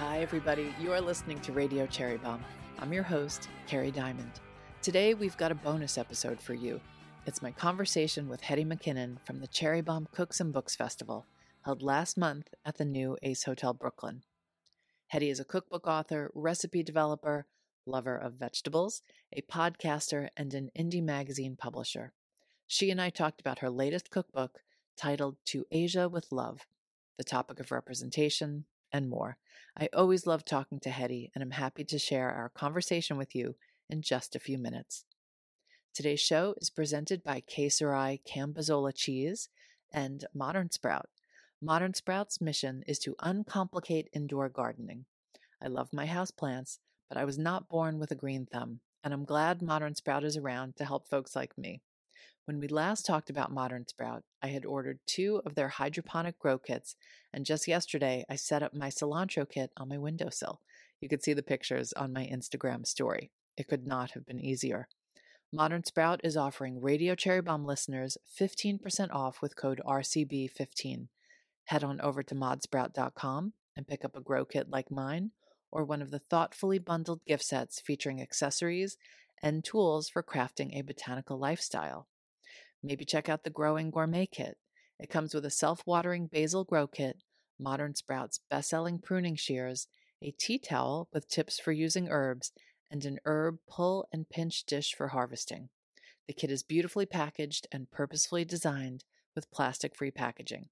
Hi, everybody. You're listening to Radio Cherry Bomb. I'm your host, Carrie Diamond. Today, we've got a bonus episode for you. It's my conversation with Hetty McKinnon from the Cherry Bomb Cooks and Books Festival, held last month at the new Ace Hotel Brooklyn. Hetty is a cookbook author, recipe developer, lover of vegetables, a podcaster, and an indie magazine publisher. She and I talked about her latest cookbook titled To Asia with Love, the topic of representation, and more. I always love talking to Hetty, and I'm happy to share our conversation with you in just a few minutes. Today's show is presented by Käserei Cambozola Cheese and Modern Sprout. Modern Sprout's mission is to uncomplicate indoor gardening. I love my houseplants, but I was not born with a green thumb, and I'm glad Modern Sprout is around to help folks like me. When we last talked about Modern Sprout, I had ordered 2 of their hydroponic grow kits, and just yesterday I set up my cilantro kit on my windowsill. You could see the pictures on my Instagram story. It could not have been easier. Modern Sprout is offering Radio Cherry Bomb listeners 15% off with code RCB15. Head on over to ModSprout.com and pick up a grow kit like mine, or one of the thoughtfully bundled gift sets featuring accessories and tools for crafting a botanical lifestyle. Maybe check out the Growing Gourmet Kit. It comes with a self-watering basil grow kit, Modern Sprout's best-selling pruning shears, a tea towel with tips for using herbs, and an herb pull and pinch dish for harvesting. The kit is beautifully packaged and purposefully designed with plastic-free packaging.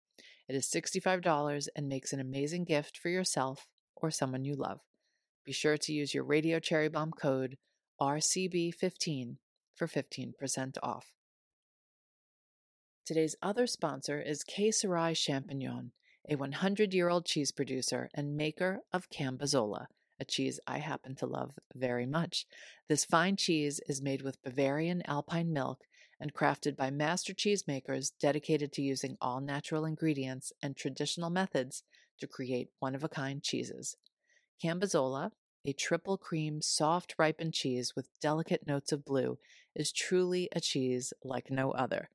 It is $65 and makes an amazing gift for yourself or someone you love. Be sure to use your Radio Cherry Bomb code RCB15 for 15% off. Today's other sponsor is Käserei Champignon, a 100-year-old cheese producer and maker of Cambozola, a cheese I happen to love very much. This fine cheese is made with Bavarian alpine milk and crafted by master cheesemakers dedicated to using all-natural ingredients and traditional methods to create one-of-a-kind cheeses. Cambozola, a triple-cream, soft-ripened cheese with delicate notes of blue, is truly a cheese like no other.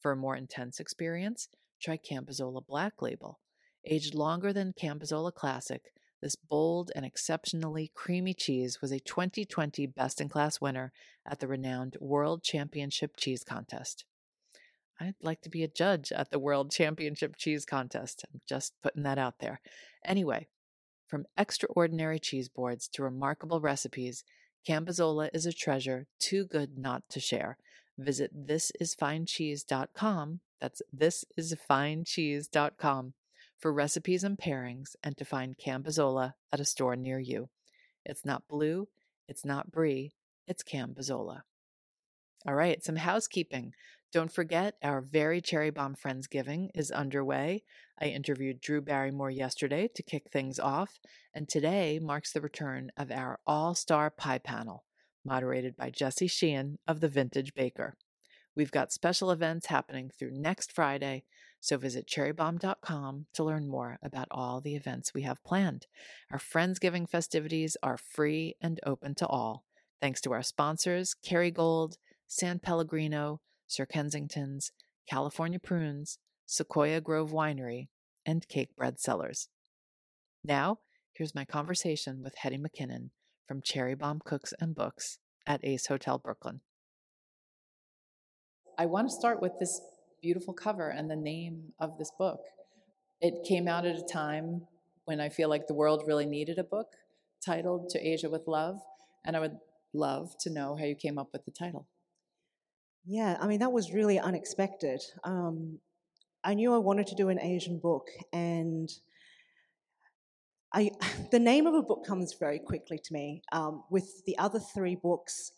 For a more intense experience, try Cambozola Black Label. Aged longer than Cambozola Classic, this bold and exceptionally creamy cheese was a 2020 best-in-class winner at the renowned World Championship Cheese Contest. I'd like to be a judge at the World Championship Cheese Contest. I'm just putting that out there. Anyway, from extraordinary cheese boards to remarkable recipes, Cambozola is a treasure too good not to share. Visit thisisfinecheese.com, that's thisisfinecheese.com, for recipes and pairings and to find Cambozola at a store near you. It's not blue, it's not brie, it's Cambozola. All right, some housekeeping. Don't forget, our very Cherry Bomb Friendsgiving is underway. I interviewed Drew Barrymore yesterday to kick things off, and today marks the return of our All-Star Pie Panel, moderated by Jesse Sheehan of The Vintage Baker. We've got special events happening through next Friday, so visit cherrybomb.com to learn more about all the events we have planned. Our Friendsgiving festivities are free and open to all, thanks to our sponsors, Kerrygold, San Pellegrino, Sir Kensington's, California Prunes, Sequoia Grove Winery, and Cake Bread Cellars. Now, here's my conversation with Hetty McKinnon from Cherry Bomb Cooks and Books at Ace Hotel Brooklyn. I want to start with this beautiful cover and the name of this book. It came out at a time when I feel like the world really needed a book titled To Asia with Love, and I would love to know how you came up with the title. Yeah, I mean, that was really unexpected. I knew I wanted to do an Asian book, and the name of a book comes very quickly to me. With the other 3 books,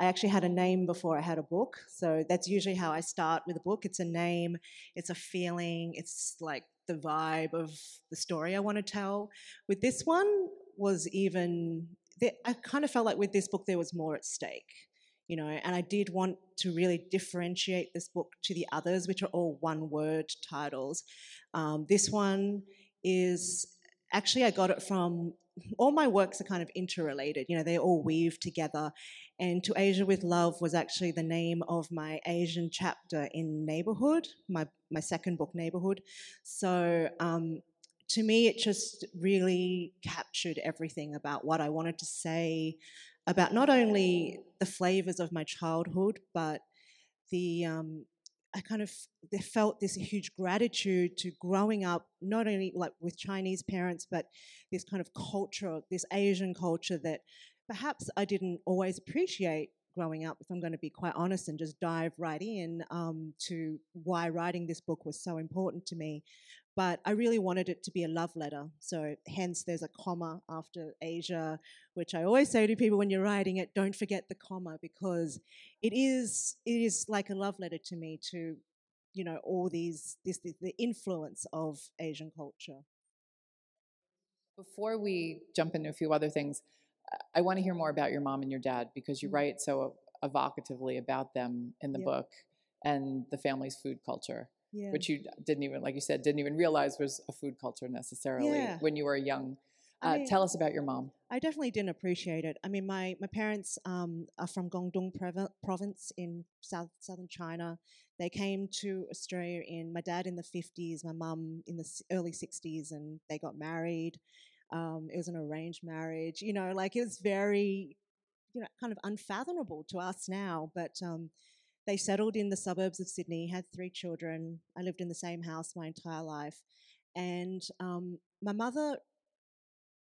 I actually had a name before I had a book, so that's usually how I start with a book. It's a name, it's a feeling, it's like the vibe of the story I want to tell. With this one was even, I kind of felt like with this book there was more at stake, you know, and I did want to really differentiate this book to the others, which are all one-word titles. This one is... Actually, I got it from, all my works are kind of interrelated, you know, they all weave together. And To Asia with Love was actually the name of my Asian chapter in Neighborhood, my second book, Neighborhood. So to me, it just really captured everything about what I wanted to say about not only the flavors of my childhood, but the I kind of felt this huge gratitude to growing up, not only like with Chinese parents, but this kind of culture, this Asian culture that perhaps I didn't always appreciate growing up, if I'm going to be quite honest, and just dive right in to why writing this book was so important to me. But I really wanted it to be a love letter, so hence there's a comma after Asia, which I always say to people when you're writing it, don't forget the comma, because it is like a love letter to me, to, you know, all these the influence of Asian culture. Before we jump into a few other things, I want to hear more about your mom and your dad, because you write so evocatively about them in the book and the family's food culture. Yeah. Which you didn't even, like you said, didn't even realize was a food culture necessarily when you were young. Tell us about your mom. I definitely didn't appreciate it. I mean, my parents are from Guangdong province in southern China. They came to Australia my dad in the 50s, my mum in the early 60s, and they got married. It was an arranged marriage. You know, like, it was very, you know, kind of unfathomable to us now, but... They settled in the suburbs of Sydney, had 3 children. I lived in the same house my entire life. And my mother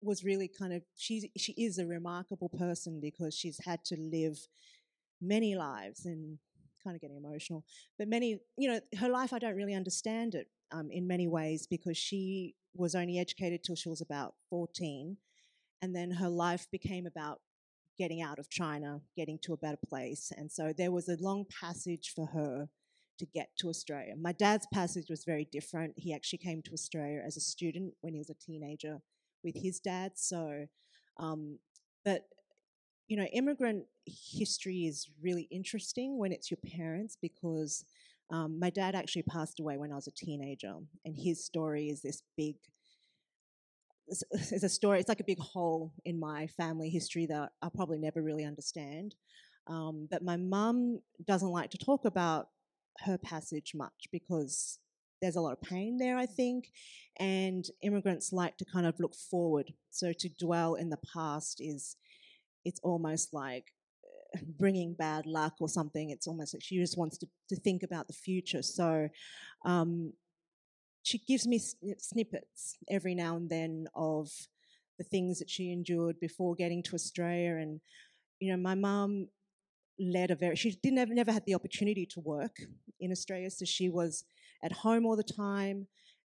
was really kind of, she is a remarkable person, because she's had to live many lives, and kind of getting emotional. But many, you know, her life, I don't really understand it in many ways, because she was only educated till she was about 14. And then her life became about getting out of China, getting to a better place. And so there was a long passage for her to get to Australia. My dad's passage was very different. He actually came to Australia as a student when he was a teenager with his dad. So, but, you know, immigrant history is really interesting when it's your parents, because my dad actually passed away when I was a teenager, and his story is this big... It's a story. It's like a big hole in my family history that I'll probably never really understand. But my mum doesn't like to talk about her passage much, because there's a lot of pain there, I think, and immigrants like to kind of look forward. So to dwell in the past it's almost like bringing bad luck or something. It's almost like she just wants to think about the future. So... She gives me snippets every now and then of the things that she endured before getting to Australia. And, you know, my mum led she never had the opportunity to work in Australia, so she was at home all the time.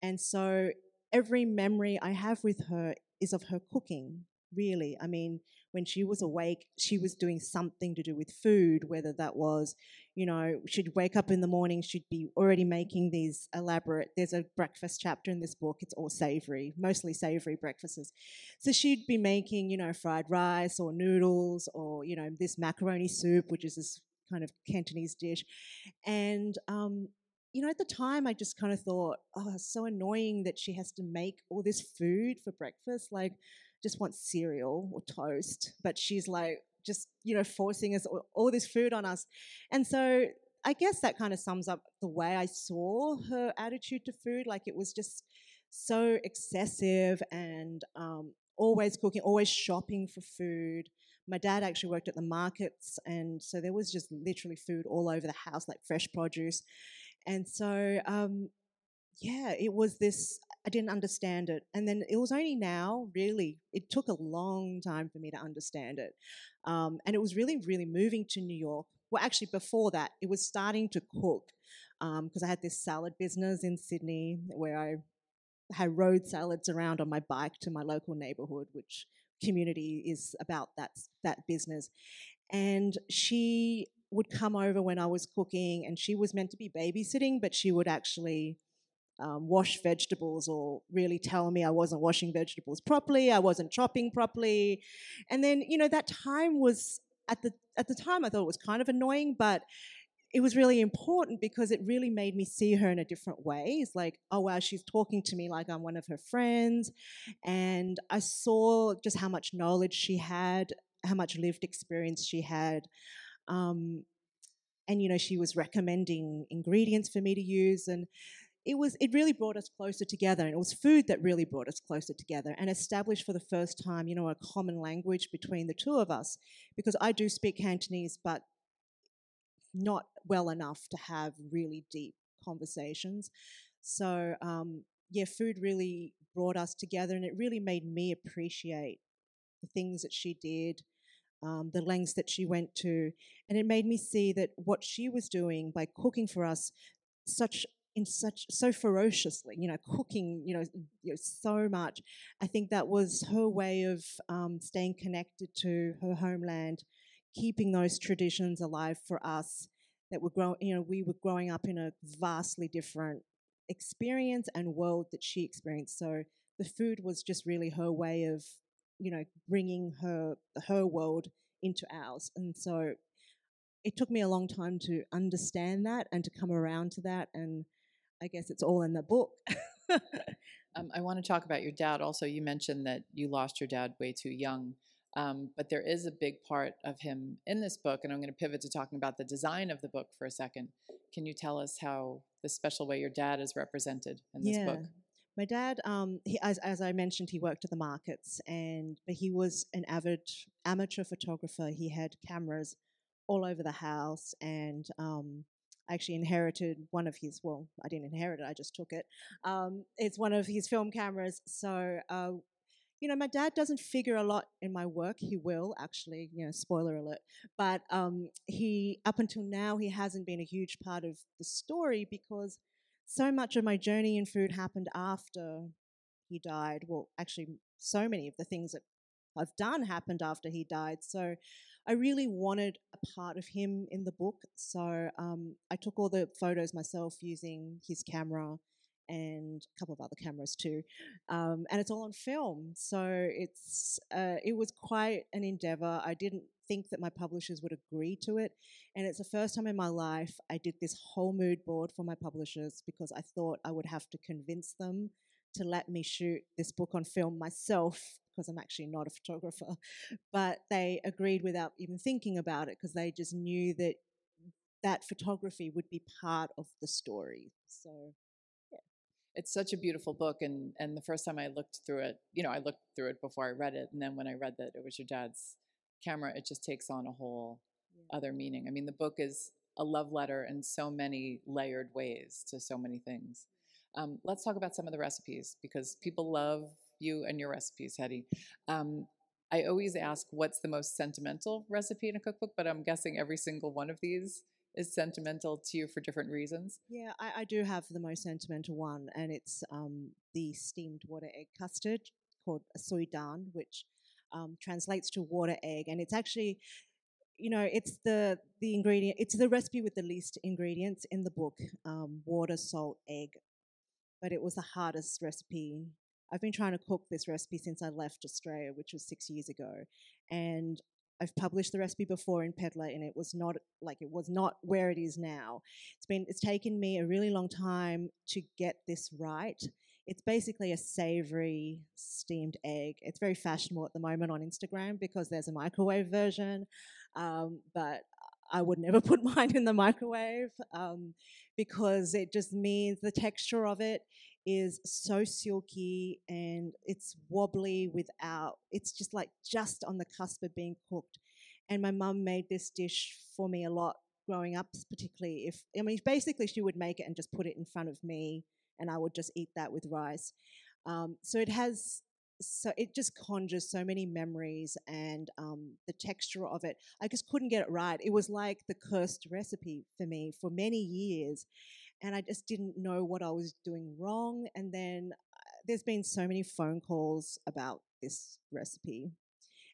And so every memory I have with her is of her cooking, really. I mean, when she was awake, she was doing something to do with food, whether that was, you know, she'd wake up in the morning, she'd be already making these elaborate, there's a breakfast chapter in this book, it's all savoury, mostly savoury breakfasts. So she'd be making, you know, fried rice or noodles or, you know, this macaroni soup, which is this kind of Cantonese dish. And, you know, at the time I just kind of thought, oh, it's so annoying that she has to make all this food for breakfast, like... just want cereal or toast, but she's like just, you know, forcing us all this food on us. And so I guess that kind of sums up the way I saw her attitude to food. Like, it was just so excessive and always cooking, always shopping for food. My dad actually worked at the markets, and so there was just literally food all over the house, like fresh produce. And so it was this, I didn't understand it. And then it was only now, really, it took a long time for me to understand it. And it was really, really moving to New York. Well, actually, before that, it was starting to cook, because I had this salad business in Sydney where I had road salads around on my bike to my local neighborhood, which community is about that business. And she would come over when I was cooking, and she was meant to be babysitting, but she would actually... wash vegetables, or really tell me I wasn't washing vegetables properly, I wasn't chopping properly. And then, you know, that time was, at the time I thought it was kind of annoying, but it was really important because it really made me see her in a different way. It's like, oh wow, she's talking to me like I'm one of her friends. And I saw just how much knowledge she had, how much lived experience she had. And, you know, she was recommending ingredients for me to use, and it really brought us closer together, and it was food that really brought us closer together and established for the first time, you know, a common language between the two of us, because I do speak Cantonese, but not well enough to have really deep conversations. So, yeah, food really brought us together, and it really made me appreciate the things that she did, the lengths that she went to, and it made me see that what she was doing by cooking for us so ferociously, you know, cooking, you know, so much. I think that was her way of staying connected to her homeland, keeping those traditions alive for us that were growing, you know, we were growing up in a vastly different experience and world that she experienced. So the food was just really her way of, you know, bringing her world into ours. And so it took me a long time to understand that and to come around to that, and I guess it's all in the book. I want to talk about your dad also. You mentioned that you lost your dad way too young, but there is a big part of him in this book, and I'm going to pivot to talking about the design of the book for a second. Can you tell us how the special way your dad is represented in this book? My dad, as I mentioned, he worked at the markets, but he was an avid amateur photographer. He had cameras all over the house, and I actually inherited one of his, well, I didn't inherit it, I just took it. It's one of his film cameras. So, you know, my dad doesn't figure a lot in my work. He will, actually, you know, spoiler alert. But he, up until now, he hasn't been a huge part of the story, because so much of my journey in food happened after he died. Well, actually, so many of the things that I've done happened after he died. So I really wanted a part of him in the book. So I took all the photos myself using his camera and a couple of other cameras too. And it's all on film. So it was quite an endeavor. I didn't think that my publishers would agree to it. And it's the first time in my life I did this whole mood board for my publishers, because I thought I would have to convince them to let me shoot this book on film myself, because I'm actually not a photographer. But they agreed without even thinking about it, because they just knew that that photography would be part of the story. So it's such a beautiful book, and the first time I looked through it, you know, I looked through it before I read it, and then when I read that it was your dad's camera, it just takes on a whole other meaning. I mean, the book is a love letter in so many layered ways to so many things. Let's talk about some of the recipes, because people love you and your recipes, Hetty. I always ask what's the most sentimental recipe in a cookbook, but I'm guessing every single one of these is sentimental to you for different reasons. Yeah, I do have the most sentimental one, and it's the steamed water egg custard called Sui Dan, which translates to water egg. And it's actually, you know, it's the ingredient, it's the recipe with the least ingredients in the book, water, salt, egg. But it was the hardest recipe. I've been trying to cook this recipe since I left Australia, which was 6 years ago. And I've published the recipe before in Peddler, and it was not like it was not where it is now. It's taken me a really long time to get this right. It's basically a savory steamed egg. It's very fashionable at the moment on Instagram because there's a microwave version, but I would never put mine in the microwave because it just means the texture of it is so silky, and it's wobbly without, it's just like just on the cusp of being cooked. And my mum made this dish for me a lot growing up, particularly if, I mean, basically she would make it and just put it in front of me, and I would just eat that with rice. So it just conjures so many memories, and the texture of it, I just couldn't get it right. It was like the cursed recipe for me for many years. And I just didn't know what I was doing wrong. And then there's been so many phone calls about this recipe.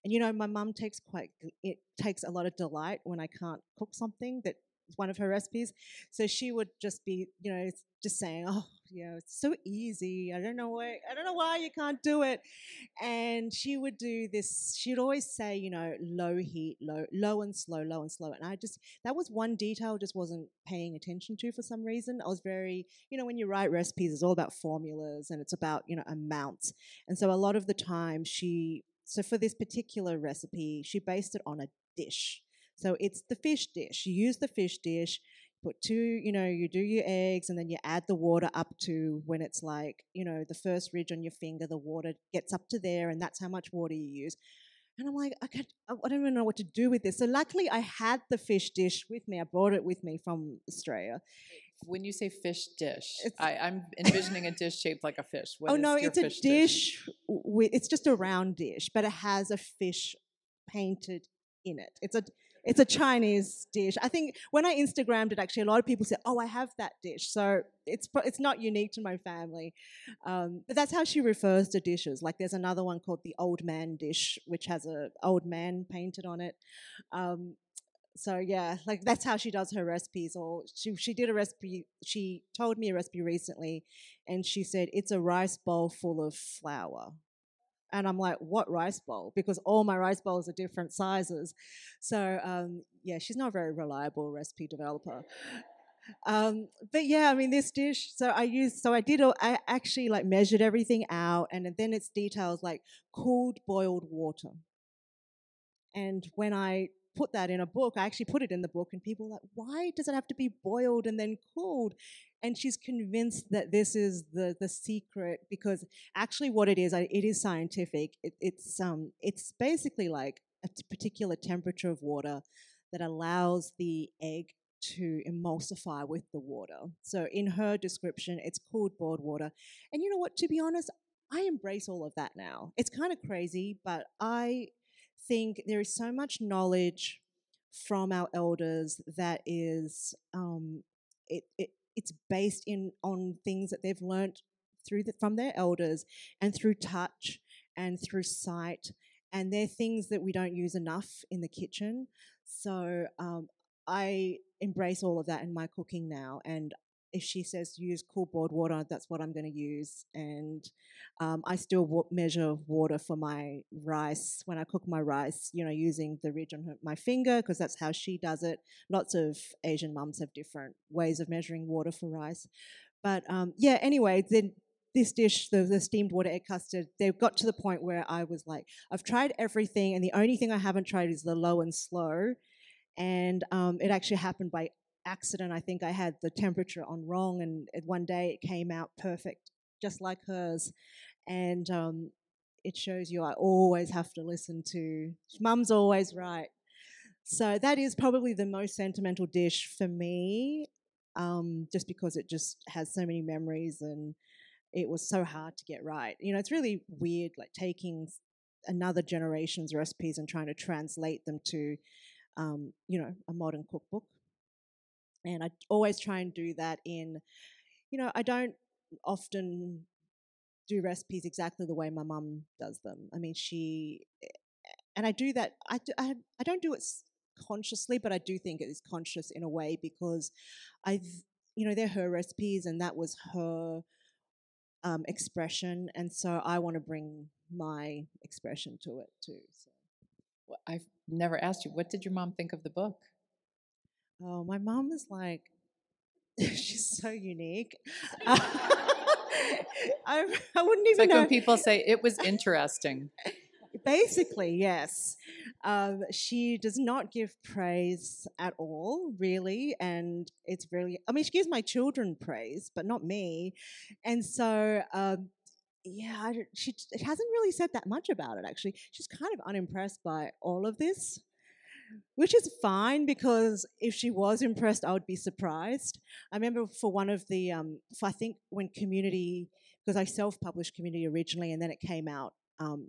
And, you know, my mum takes a lot of delight when I can't cook something that's one of her recipes. So she would just be, you know, just saying, oh, you know, it's so easy. I don't know why you can't do it. And she would do this. She'd always say, you know, low heat, low and slow. And that was one detail I just wasn't paying attention to for some reason. I was very, you know, when you write recipes, it's all about formulas and it's about, you know, amounts. And so a lot of the time for this particular recipe, she based it on a dish. So it's the fish dish. You use the fish dish. put two, you do your eggs and then you add the water up to when it's like, the first ridge on your finger, the water gets up to there and that's how much water you use. And I'm like, I don't even know what to do with this. So luckily I had the fish dish with me. I brought it with me from Australia. When you say fish dish, I'm envisioning a dish shaped like a fish. What oh, no, it's a dish. It's just a round dish, but it has a fish painted in it. It's a Chinese dish. I think when I Instagrammed it, actually, a lot of people said, oh, I have that dish. So it's not unique to my family. But that's how she refers to dishes. Like there's another one called the old man dish, which has an old man painted on it. So yeah, like that's how she does her recipes. Or she did a recipe, she told me a recipe recently, and she said, it's a rice bowl full of flour. And I'm like, what rice bowl? Because all my rice bowls are different sizes. So, yeah, she's not a very reliable recipe developer. But, yeah, I mean, this dish, I actually, like, measured everything out. And then it's details like cooled boiled water. And when I put that in a book, I actually put it in the book. And people are like, why does it have to be boiled and then cooled? And she's convinced that this is the secret, because actually what it is, it is scientific. It's basically like a particular temperature of water that allows the egg to emulsify with the water. So in her description, it's cooled boiled water. And you know what? To be honest, I embrace all of that now. It's kind of crazy, but I think there is so much knowledge from our elders that is it's based on things that they've learned from their elders and through touch and through sight. And they're things that we don't use enough in the kitchen. So I embrace all of that in my cooking now. And if she says use cool boiled water, that's what I'm going to use. And I still measure water for my rice. When I cook my rice, using the ridge on my finger, because that's how she does it. Lots of Asian mums have different ways of measuring water for rice. But, yeah, anyway, then this dish, the steamed water egg custard, they got to the point where I was like, I've tried everything, and the only thing I haven't tried is the low and slow. And it actually happened by accident. I think I had the temperature on wrong, and one day it came out perfect, just like hers. And it shows you I always have to listen to mum's always right. So that is probably the most sentimental dish for me, just because it just has so many memories, and it was so hard to get right. It's really weird, like taking another generation's recipes and trying to translate them to a modern cookbook. And I always try and do that in, I don't often do recipes exactly the way my mum does them. I mean, and I do that, I don't do it consciously, but I do think it is conscious in a way, because they're her recipes, and that was her expression. And so I want to bring my expression to it too. So. Well, I've never asked you, what did your mom think of the book? Oh, my mom is like, she's so unique. I wouldn't even know. It's like when people say, it was interesting. Basically, yes. She does not give praise at all, really. And it's really, I mean, she gives my children praise, but not me. And so, she hasn't really said that much about it, actually. She's kind of unimpressed by all of this. Which is fine, because if she was impressed, I would be surprised. I remember for one of the, I think when Community, because I self-published Community originally, and then it came out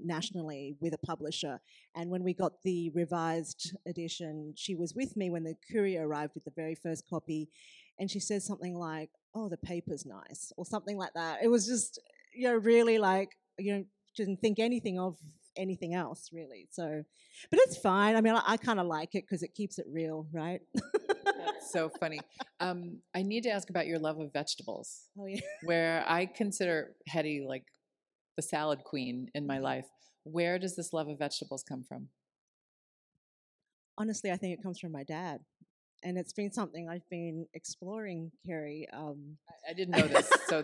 nationally with a publisher. And when we got the revised edition, she was with me when the courier arrived with the very first copy. And she says something like, oh, the paper's nice, or something like that. It was just, really like, didn't think anything of anything else, really. So, but it's fine. I mean, I kind of like it because it keeps it real, right? That's so funny. I need to ask about your love of vegetables. Oh yeah. Where I consider Hetty like the salad queen in my life. Where does this love of vegetables come from? Honestly, I think it comes from my dad. And it's been something I've been exploring, Kerry. I didn't know this, so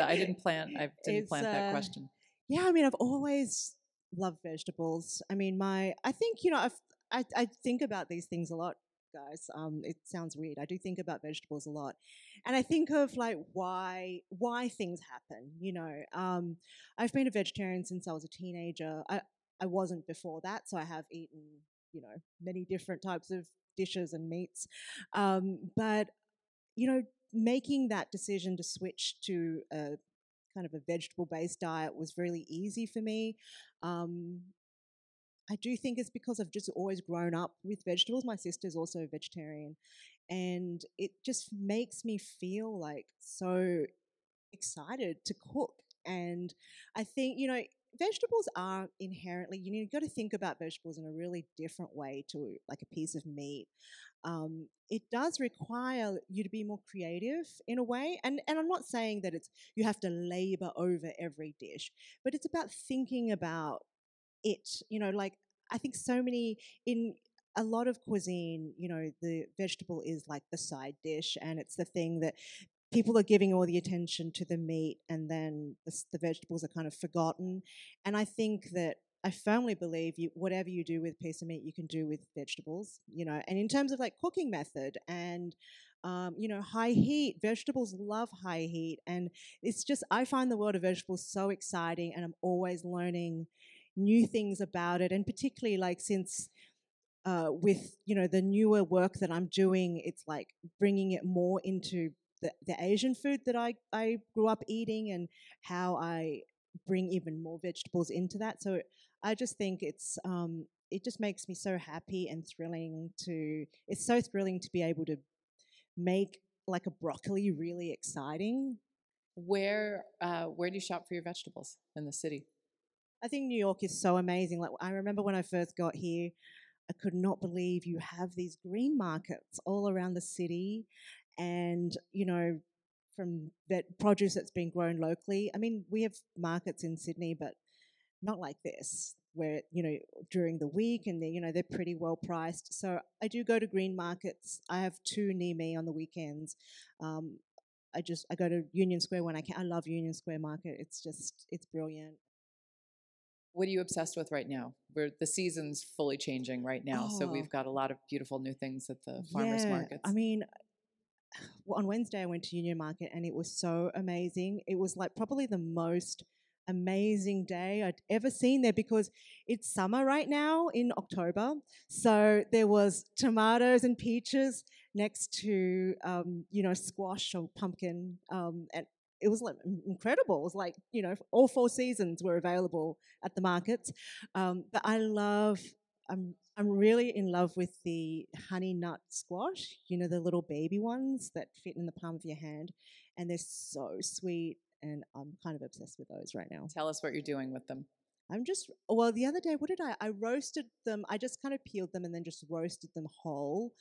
I didn't plant that question. Yeah, I mean, I've always love vegetables. I mean, I think about these things a lot, guys. It sounds weird. I do think about vegetables a lot. And I think of like why things happen, you know. I've been a vegetarian since I was a teenager. I wasn't before that, so I have eaten, you know, many different types of dishes and meats. But, you know, making that decision to switch to a kind of a vegetable-based diet was really easy for me. I do think it's because I've just always grown up with vegetables. My sister's also a vegetarian, and it just makes me feel like so excited to cook. And I think, you know, vegetables are inherently, you know, you've got to think about vegetables in a really different way to like a piece of meat. It does require you to be more creative in a way. And I'm not saying that it's you have to labor over every dish, but it's about thinking about it, you know, like I think so many in a lot of cuisine, you know, the vegetable is like the side dish, and it's the thing that people are giving all the attention to the meat, and then the vegetables are kind of forgotten. And I think that I firmly believe whatever you do with a piece of meat, you can do with vegetables, you know. And in terms of like cooking method and, you know, high heat, vegetables love high heat. And it's just, I find the world of vegetables so exciting, and I'm always learning new things about it. And particularly like since with, you know, the newer work that I'm doing, it's like bringing it more into the Asian food that I grew up eating, and how I bring even more vegetables into that. So I just think it's it just makes me so happy and thrilling to – it's so thrilling to be able to make like a broccoli really exciting. Where do you shop for your vegetables in the city? I think New York is so amazing. Like I remember when I first got here, I could not believe you have these green markets all around the city. And, you know, from that produce that's been grown locally. I mean, we have markets in Sydney, but not like this, where, you know, during the week, and, you know, they're pretty well priced. So I do go to green markets. I have two near me on the weekends. I go to Union Square when I can. I love Union Square Market. It's brilliant. What are you obsessed with right now? The season's fully changing right now. Oh. So we've got a lot of beautiful new things at the farmers markets. I mean... Well, on Wednesday, I went to Union Market, and it was so amazing. It was like probably the most amazing day I'd ever seen there, because it's summer right now in October. So there was tomatoes and peaches next to, you know, squash or pumpkin. And it was like incredible. It was like, you know, all four seasons were available at the markets. But I'm really in love with the honey nut squash, you know, the little baby ones that fit in the palm of your hand, and they're so sweet, and I'm kind of obsessed with those right now. Tell us what you're doing with them. The other day, what did I roasted them. I just kind of peeled them and then just roasted them whole,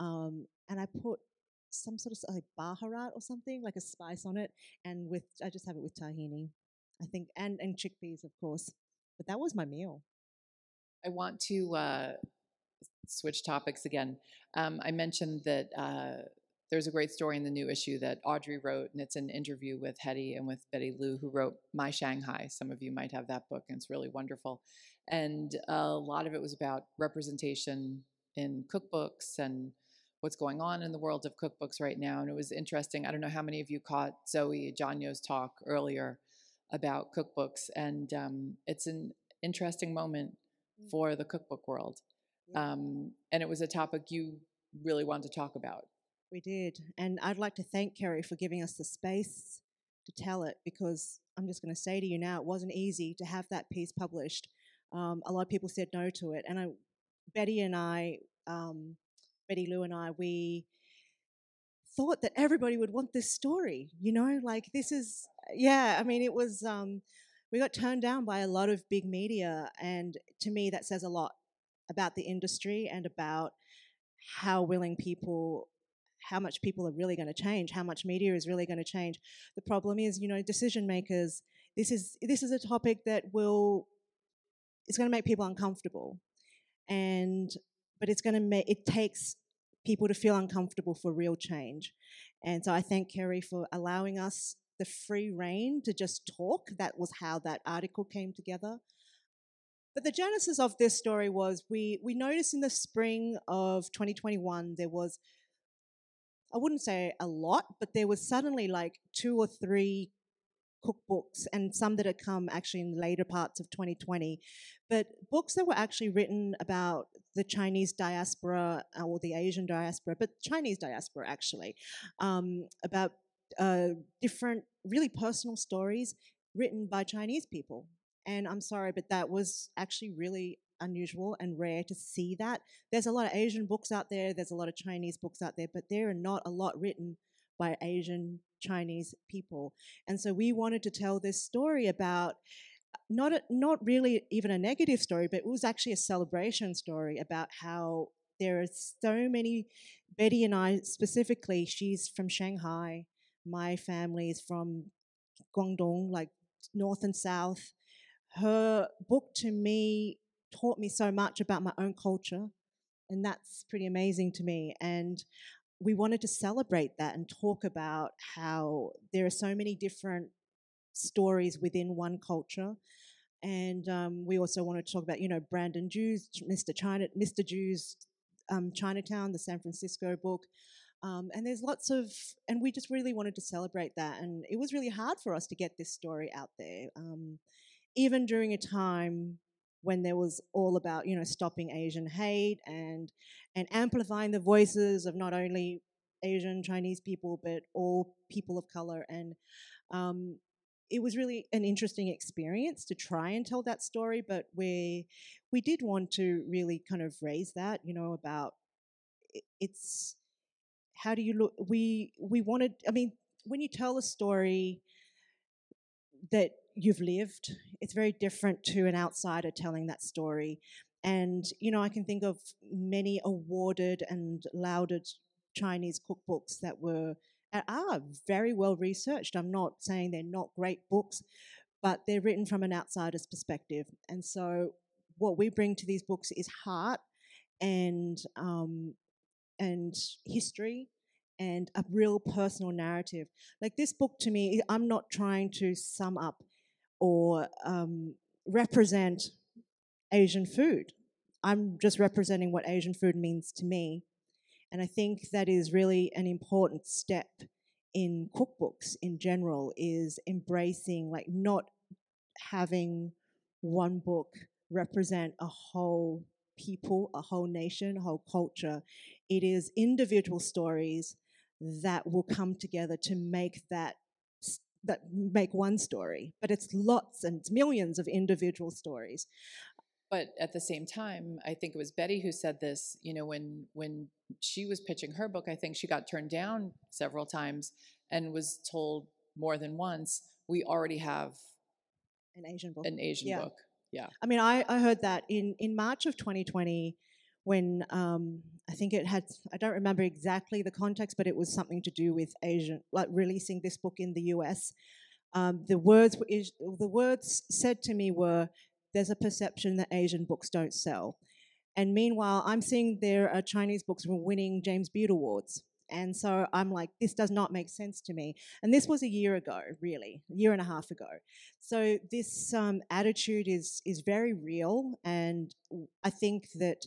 and I put some sort of like baharat or something, like a spice on it, and I just have it with tahini, I think, and chickpeas, of course. But that was my meal. I want to switch topics again. I mentioned that there's a great story in the new issue that Audrey wrote, and it's an interview with Hetty and with Betty Liu, who wrote My Shanghai. Some of you might have that book, and it's really wonderful. And a lot of it was about representation in cookbooks and what's going on in the world of cookbooks right now. And it was interesting. I don't know how many of you caught Zoe Janyo's talk earlier about cookbooks, and it's an interesting moment for the cookbook world. Yeah. And it was a topic you really wanted to talk about. We did. And I'd like to thank Kerry for giving us the space to tell it, because I'm just going to say to you now, it wasn't easy to have that piece published. A lot of people said no to it. And Betty Liu and I, we thought that everybody would want this story, you know, like this is, yeah, I mean, it was... we got turned down by a lot of big media, and to me that says a lot about the industry and about how much people are really going to change, how much media is really going to change. The problem is, you know, decision makers, this is a topic that it's going to make people uncomfortable, but it's going to it takes people to feel uncomfortable for real change. And so I thank Kerry for allowing us the free rein to just talk. That was how that article came together. But the genesis of this story was we noticed in the spring of 2021 there was, I wouldn't say a lot, but there was suddenly like 2 or 3 cookbooks, and some that had come actually in later parts of 2020, but books that were actually written about the Chinese diaspora or the Asian diaspora, but Chinese diaspora actually, about different really personal stories written by Chinese people. And I'm sorry, but that was actually really unusual and rare to see that. There's a lot of Asian books out there, there's a lot of Chinese books out there, but there are not a lot written by Asian Chinese people. And so we wanted to tell this story about not really even a negative story, but it was actually a celebration story about how there are so many. Betty and I specifically, she's from Shanghai, my family is from Guangdong, like north and south. Her book to me taught me so much about my own culture, and that's pretty amazing to me. And we wanted to celebrate that and talk about how there are so many different stories within one culture. And we also wanted to talk about, you know, Brandon Jew's Mr. Jew's Chinatown, the San Francisco book. And there's lots of, and we just really wanted to celebrate that. And it was really hard for us to get this story out there, even during a time when there was all about, you know, stopping Asian hate and amplifying the voices of not only Asian Chinese people, but all people of color. And it was really an interesting experience to try and tell that story, but we did want to really kind of raise that, you know, about it's, how do you look, we wanted, I mean, when you tell a story that you've lived, it's very different to an outsider telling that story. And, you know, I can think of many awarded and lauded Chinese cookbooks that were, are very well researched. I'm not saying they're not great books, but they're written from an outsider's perspective. And so what we bring to these books is heart and history and a real personal narrative. Like this book to me, I'm not trying to sum up or represent Asian food. I'm just representing what Asian food means to me. And I think that is really an important step in cookbooks in general, is embracing, like not having one book represent a whole people, a whole nation, a whole culture. It is individual stories that will come together to make that make one story, but it's lots and millions of individual stories. But at the same time, I think it was Betty who said this, you know, when she was pitching her book, I think she got turned down several times and was told more than once, we already have an Asian book. Yeah. I mean, I heard that in March of 2020 when I think it had, I don't remember exactly the context, but it was something to do with Asian, like releasing this book in the US. The words said to me were, there's a perception that Asian books don't sell. And meanwhile, I'm seeing there are Chinese books winning James Beard Awards. And so I'm like, this does not make sense to me. And this was a year ago, really, a year and a half ago. So this attitude is very real. And I think that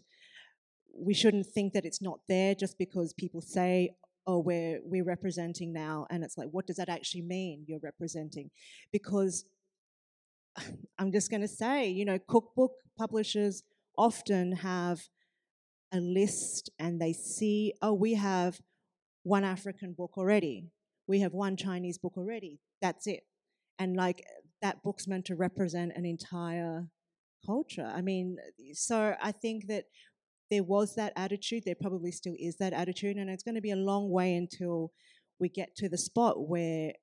we shouldn't think that it's not there just because people say, oh, we're representing now. And it's like, what does that actually mean, you're representing? Because I'm just going to say, you know, cookbook publishers often have a list and they see, oh, we have one African book already. We have one Chinese book already. That's it. And like that book's meant to represent an entire culture. I mean, so I think that there was that attitude. There probably still is that attitude. And it's going to be a long way until we get to the spot where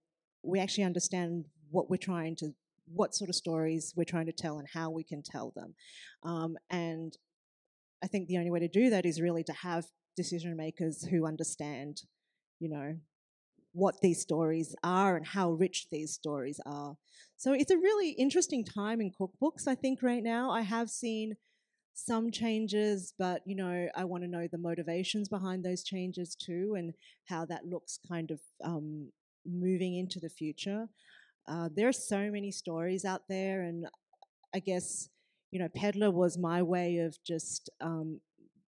we actually understand what we're trying to, what sort of stories we're trying to tell and how we can tell them. And I think the only way to do that is really to have decision makers who understand, you know, what these stories are and how rich these stories are. So it's a really interesting time in cookbooks, I think, right now. I have seen some changes, but, you know, I want to know the motivations behind those changes too and how that looks kind of moving into the future. There are so many stories out there, and I guess, you know, Peddler was my way of just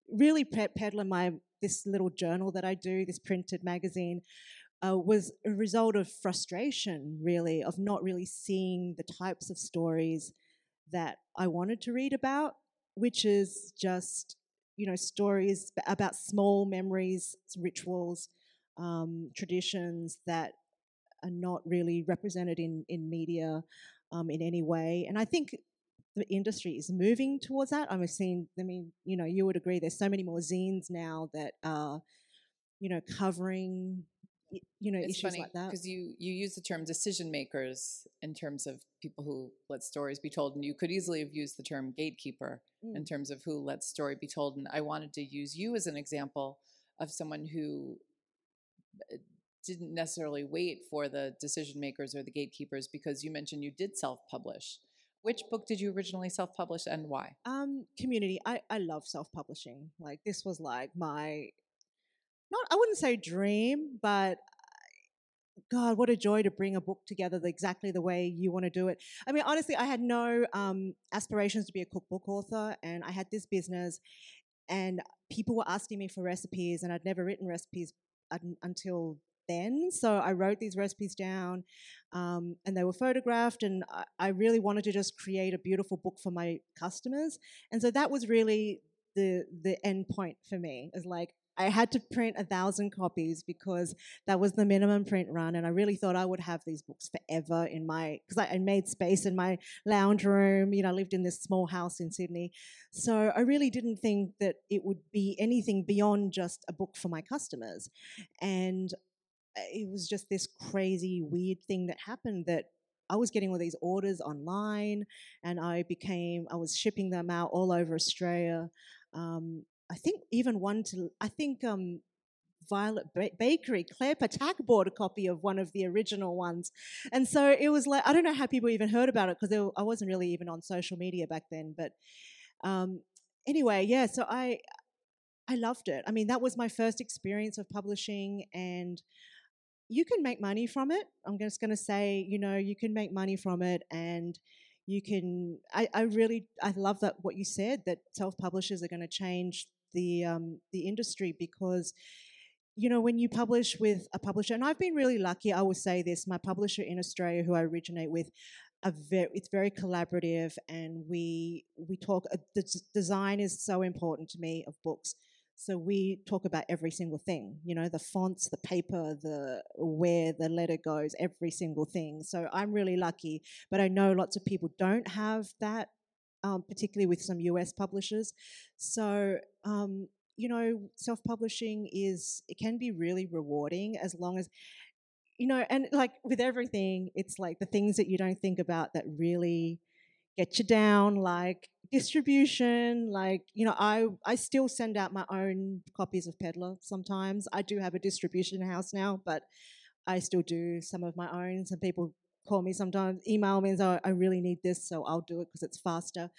really Peddler, this little journal that I do, this printed magazine, was a result of frustration, really, of not really seeing the types of stories that I wanted to read about, which is just, you know, stories about small memories, rituals, traditions that are not really represented in media in any way. And I think the industry is moving towards that. I'm seeing, I mean, you know, you would agree there's so many more zines now that are, you know, covering, you know, it's issues funny, like that. Because you use the term decision makers in terms of people who let stories be told, and you could easily have used the term gatekeeper in terms of who lets story be told. And I wanted to use you as an example of someone who didn't necessarily wait for the decision makers or the gatekeepers, because you mentioned you did self-publish. Which book did you originally self-publish, and why? Community. I love self-publishing. Like, this was like my... I wouldn't say dream, but God, what a joy to bring a book together exactly the way you want to do it. I mean, honestly, I had no aspirations to be a cookbook author, and I had this business, and people were asking me for recipes, and I'd never written recipes until then. So I wrote these recipes down, and they were photographed, and I really wanted to just create a beautiful book for my customers. And so that was really the end point for me, is like, I had to print 1,000 copies because that was the minimum print run, and I really thought I would have these books forever in my, because I made space in my lounge room. You know, I lived in this small house in Sydney. So I really didn't think that it would be anything beyond just a book for my customers. And it was just this crazy, weird thing that happened, that I was getting all these orders online, and I was shipping them out all over Australia. I think even Violet Bakery, Claire Patak bought a copy of one of the original ones. And so it was like, I don't know how people even heard about it, because I wasn't really even on social media back then. But anyway, yeah, so I loved it. I mean, that was my first experience of publishing, and you can make money from it. I'm just going to say, you know, you can make money from it, and you can, I love that what you said, that self-publishers are going to change the industry, because, you know, when you publish with a publisher, and I've been really lucky, I will say this, my publisher in Australia who I originate with, it's very collaborative, and we talk, the design is so important to me of books. So we talk about every single thing, you know, the fonts, the paper, where the letter goes, every single thing. So I'm really lucky, but I know lots of people don't have that, particularly with some US publishers. So, you know, self-publishing it can be really rewarding, as long as, you know, and like with everything, it's like the things that you don't think about that really get you down, like distribution, like, you know, I still send out my own copies of Peddler sometimes. I do have a distribution house now, but I still do some of my own. Some people call me sometimes, email me, and say, I really need this, so I'll do it because it's faster.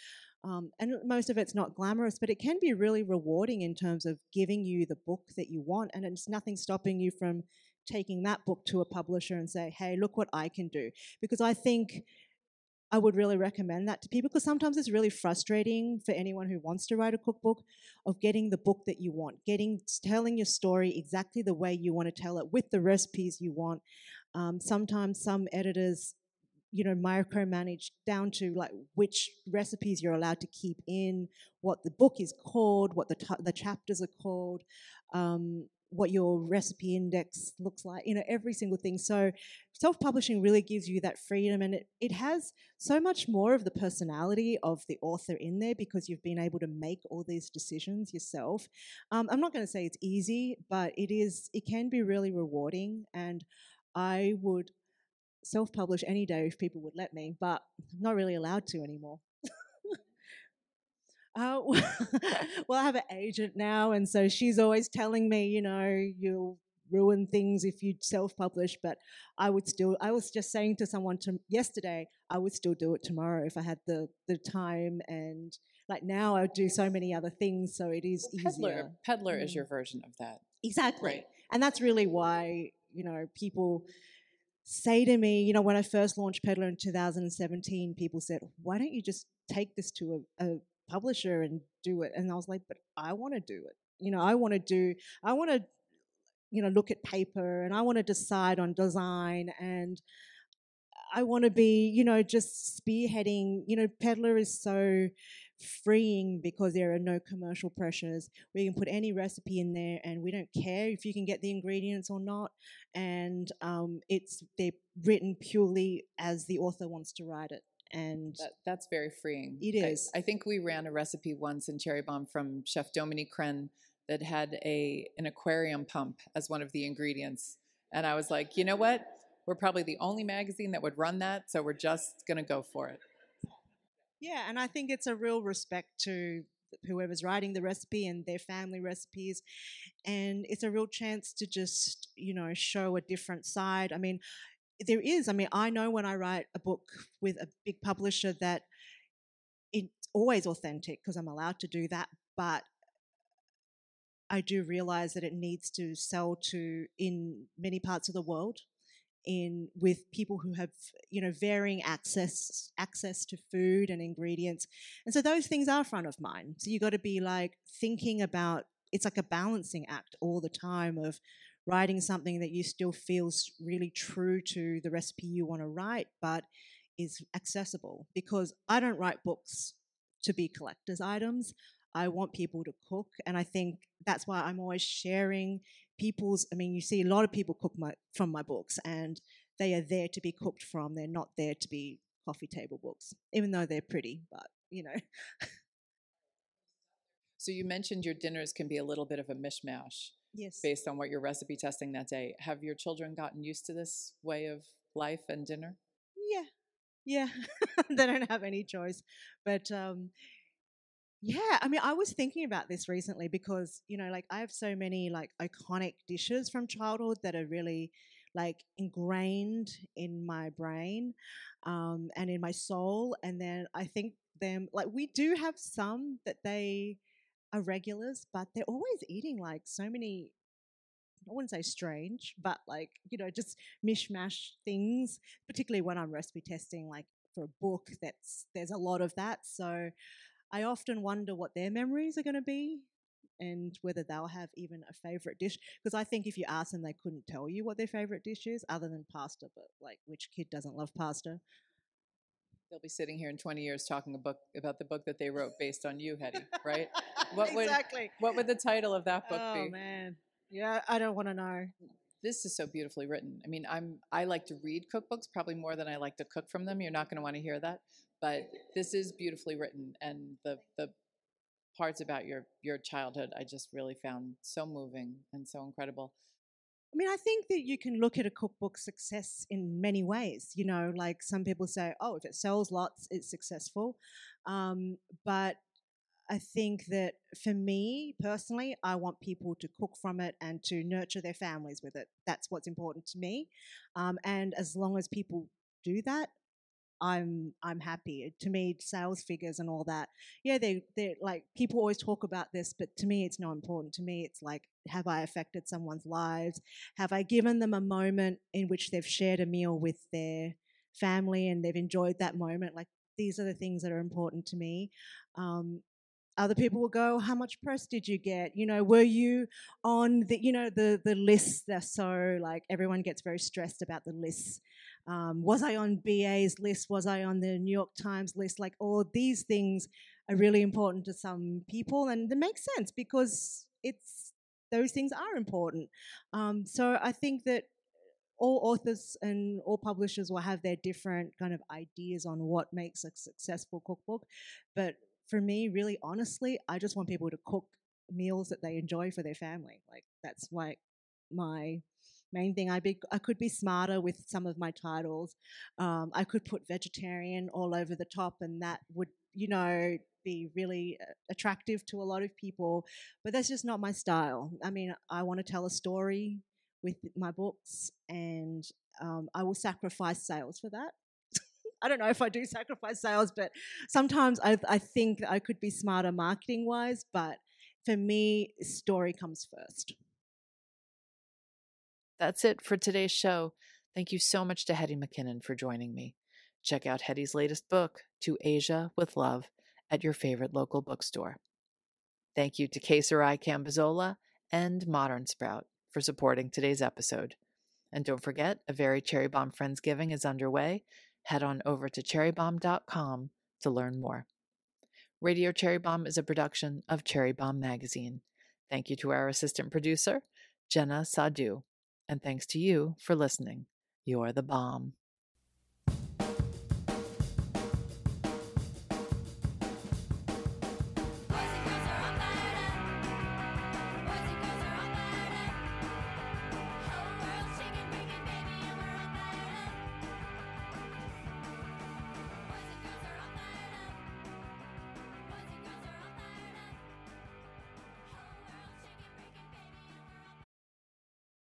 And most of it's not glamorous, but it can be really rewarding in terms of giving you the book that you want, and it's nothing stopping you from taking that book to a publisher and say, hey, look what I can do. Because I think I would really recommend that to people, because sometimes it's really frustrating for anyone who wants to write a cookbook, of getting the book that you want, telling your story exactly the way you want to tell it, with the recipes you want. Sometimes some editors, you know, micromanage down to like which recipes you're allowed to keep in, what the book is called, what the chapters are called, what your recipe index looks like, you know, every single thing. So self-publishing really gives you that freedom, and it has so much more of the personality of the author in there, because you've been able to make all these decisions yourself. I'm not going to say it's easy, but it can be really rewarding, and I would self-publish any day if people would let me, but I'm not really allowed to anymore. Well, I have an agent now, and so she's always telling me, you know, you'll ruin things if you self-publish, but I was just saying to someone yesterday, I would still do it tomorrow if I had the time, and like now I would do so many other things, so it is easier. Peddler is your version of that. Exactly. Right. And that's really why, you know, people say to me, you know, when I first launched Peddler in 2017, people said, why don't you just take this to a publisher and do it? And I was like, but I want to do it. You know, I want to, you know, look at paper, and I want to decide on design, and I want to be, you know, just spearheading. You know, Peddler is so freeing because there are no commercial pressures. We can put any recipe in there, and we don't care if you can get the ingredients or not. And they're written purely as the author wants to write it. And that's very freeing. It is. I think we ran a recipe once in Cherry Bomb from Chef Dominique Crenn that had an aquarium pump as one of the ingredients. And I was like, you know what? We're probably the only magazine that would run that, so we're just going to go for it. Yeah, and I think it's a real respect to whoever's writing the recipe and their family recipes. And it's a real chance to just, you know, show a different side. I mean, there is. I mean, I know when I write a book with a big publisher that it's always authentic because I'm allowed to do that, but I do realize that it needs to sell to in many parts of the world, in with people who have, you know, varying access to food and ingredients. And so those things are front of mind. So you got to be like thinking about, it's like a balancing act all the time of writing something that you still feels really true to the recipe you want to write, but is accessible, because I don't write books to be collector's items. I want people to cook, and I think that's why I'm always sharing people's, I mean, you see a lot of people cook from my books, and they are there to be cooked from. They're not there to be coffee table books, even though they're pretty, but, you know. So you mentioned your dinners can be a little bit of a mishmash. Yes. Based on what you're recipe testing that day. Have your children gotten used to this way of life and dinner? Yeah. They don't have any choice, but yeah, I mean, I was thinking about this recently because, you know, like I have so many like iconic dishes from childhood that are really like ingrained in my brain and in my soul. And then I think them, like we do have some that they are regulars, but they're always eating like so many, I wouldn't say strange, but like, you know, just mishmash things, particularly when I'm recipe testing like for a book, there's a lot of that. So I often wonder what their memories are going to be and whether they'll have even a favorite dish, because I think if you ask them, they couldn't tell you what their favorite dish is other than pasta, but like which kid doesn't love pasta? They'll be sitting here in 20 years talking about the book that they wrote based on you, Hetty, right? What would the title of that book be? Oh, man. Yeah, I don't want to know. This is so beautifully written. I mean, I like to read cookbooks probably more than I like to cook from them. You're not going to want to hear that. But this is beautifully written, and the parts about your childhood I just really found so moving and so incredible. I mean, I think that you can look at a cookbook success in many ways. You know, like some people say, oh, if it sells lots, it's successful. But I think that for me personally, I want people to cook from it and to nurture their families with it. That's what's important to me. And as long as people do that, I'm happy. To me, sales figures and all that, yeah, they're like, people always talk about this, but to me it's not important. To me it's like, have I affected someone's lives? Have I given them a moment in which they've shared a meal with their family and they've enjoyed that moment? Like, these are the things that are important to me. Other people will go, how much press did you get? You know, were you on the, you know, the lists? They're so like, everyone gets very stressed about the lists. Was I on BA's list? Was I on the New York Times list? Like, all these things are really important to some people, and it makes sense because it's, those things are important. So I think that all authors and all publishers will have their different kind of ideas on what makes a successful cookbook. But for me, really honestly, I just want people to cook meals that they enjoy for their family. Like, that's like my main thing. I could be smarter with some of my titles. I could put vegetarian all over the top, and that would, you know, be really attractive to a lot of people. But that's just not my style. I mean, I want to tell a story with my books, and I will sacrifice sales for that. I don't know if I do sacrifice sales, but sometimes I think I could be smarter marketing-wise, but for me, story comes first. That's it for today's show. Thank you so much to Hetty McKinnon for joining me. Check out Hetty's latest book, To Asia with Love, at your favorite local bookstore. Thank you to Käserei Cambozola and Modern Sprout for supporting today's episode. And don't forget, a very Cherry Bomb Friendsgiving is underway. Head on over to cherrybomb.com to learn more. Radio Cherry Bomb is a production of Cherry Bomb Magazine. Thank you to our assistant producer, Jenna Sadu. And thanks to you for listening. You're the bomb.